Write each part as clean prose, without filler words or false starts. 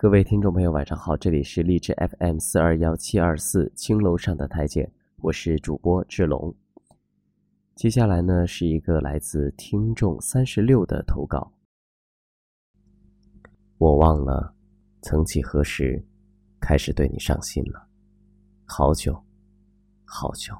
各位听众朋友，晚上好，这里是荔枝 FM421724 青楼上的台阶，我是主播志龙。接下来呢是一个来自听众36的投稿。我忘了曾几何时开始对你上心了，好久好久。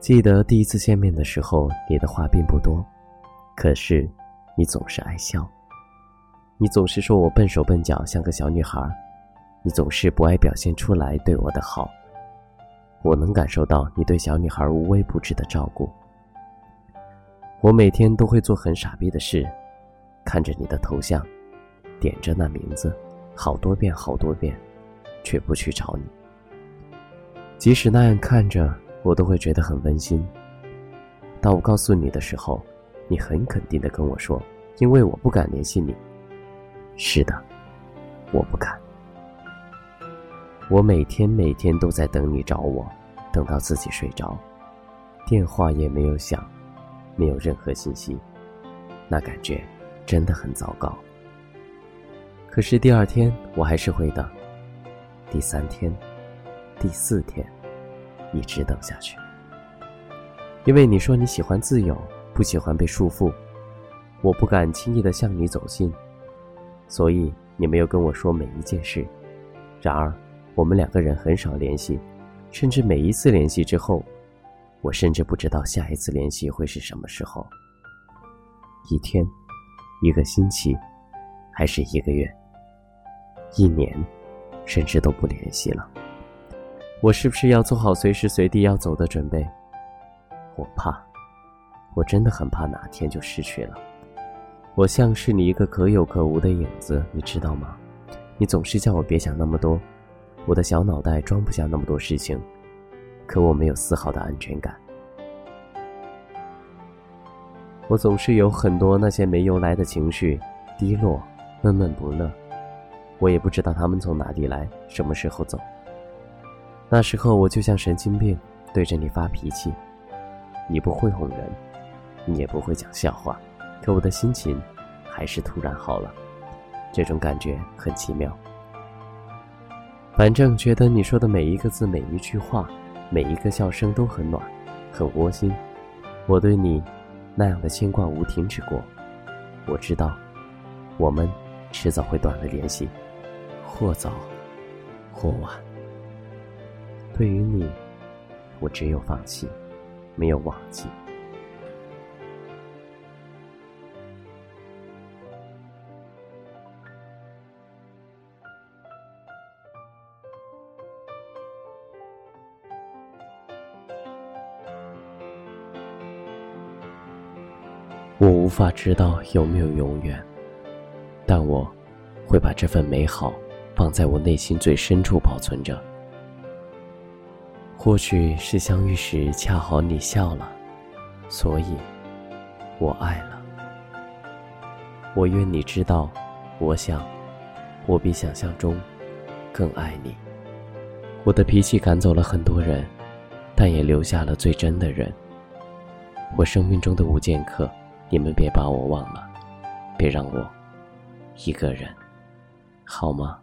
记得第一次见面的时候，你的话并不多，可是你总是爱笑，你总是说我笨手笨脚像个小女孩，你总是不爱表现出来对我的好。我能感受到你对小女孩无微不至的照顾。我每天都会做很傻逼的事，看着你的头像，点着那名字好多遍好多遍，却不去找你。即使那样看着我都会觉得很温馨。当我告诉你的时候，你很肯定地跟我说，因为我不敢联系你。是的，我不敢。我每天都在等你找我，等到自己睡着，电话也没有响，没有任何信息，那感觉真的很糟糕。可是第二天我还是会等，第三天，第四天，一直等下去。因为你说你喜欢自由，不喜欢被束缚，我不敢轻易地向你走近，所以你没有跟我说每一件事。然而我们两个人很少联系，甚至每一次联系之后，我甚至不知道下一次联系会是什么时候。一天，一个星期，还是一个月，一年，甚至都不联系了。我是不是要做好随时随地要走的准备？我怕，我真的很怕哪天就失去了。我像是你一个可有可无的影子，你知道吗？你总是叫我别想那么多，我的小脑袋装不下那么多事情，可我没有丝毫的安全感。我总是有很多那些没由来的情绪，低落，闷闷不乐，我也不知道他们从哪里来，什么时候走。那时候我就像神经病，对着你发脾气，你不会哄人，你也不会讲笑话，可我的心情还是突然好了，这种感觉很奇妙。反正觉得你说的每一个字，每一句话，每一个笑声都很暖，很窝心。我对你那样的牵挂无停止过。我知道我们迟早会断了联系，或早或晚。对于你，我只有放弃，没有忘记。我无法知道有没有永远，但我会把这份美好放在我内心最深处保存着。或许是相遇时恰好你笑了，所以我爱了。我愿你知道，我想我比想象中更爱你。我的脾气赶走了很多人，但也留下了最真的人。我生命中的无间客，你们别把我忘了，别让我一个人，好吗？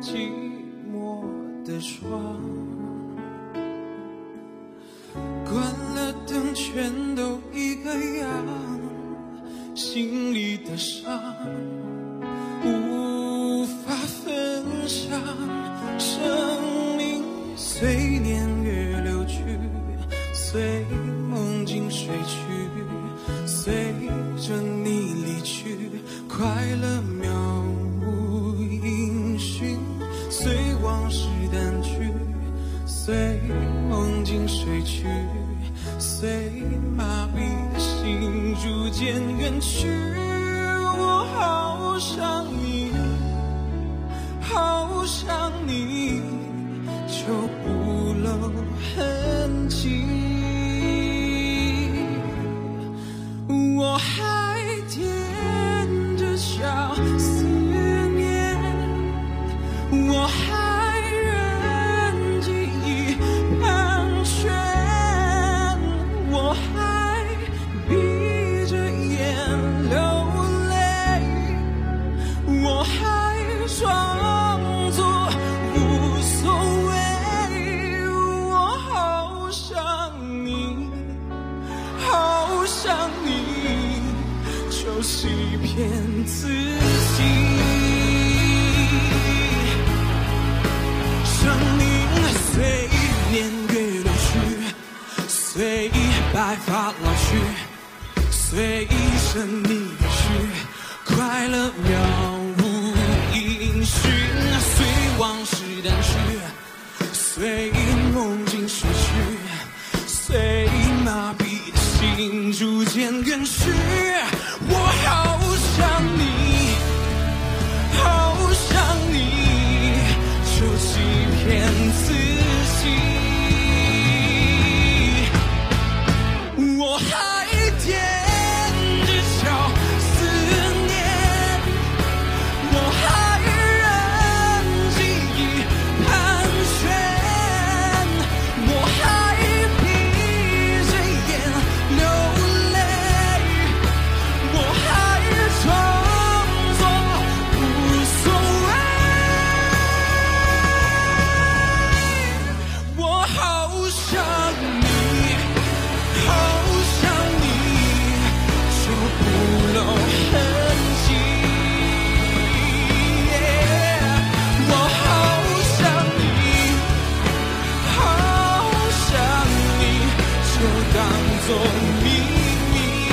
寂寞的窗，关了灯全都一个样，心里的伤无法分享，生命随年月流去，随梦境睡去，随着你离去，快乐渺无音讯，随往事淡去，随梦境睡去，随麻痹的心逐渐远去。我好想你，好想你，就不露痕迹。我还踮着脚思念，我还任记忆盘旋，我还闭着眼流泪，我还装作无所谓。我好想你，好想你，都欺骗自己，生命随年月流去，随白发老去，随生离去，快乐渺无音讯，随往事淡去，随梦境睡去，随麻痹的心逐渐远去。我好想你，好想你，就欺骗自己。我还踮着脚思念，我还任记忆盘旋，我还闭着眼流泪，我还装作无所谓。我好想你，好想你，就不露痕迹。我好想你，好想你，就当作秘密。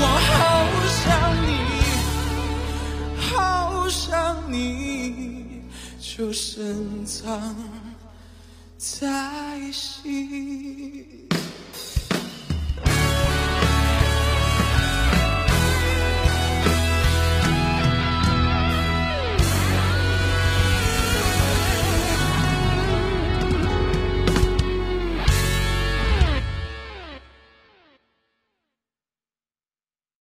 我好想你，好想你，就深藏在心。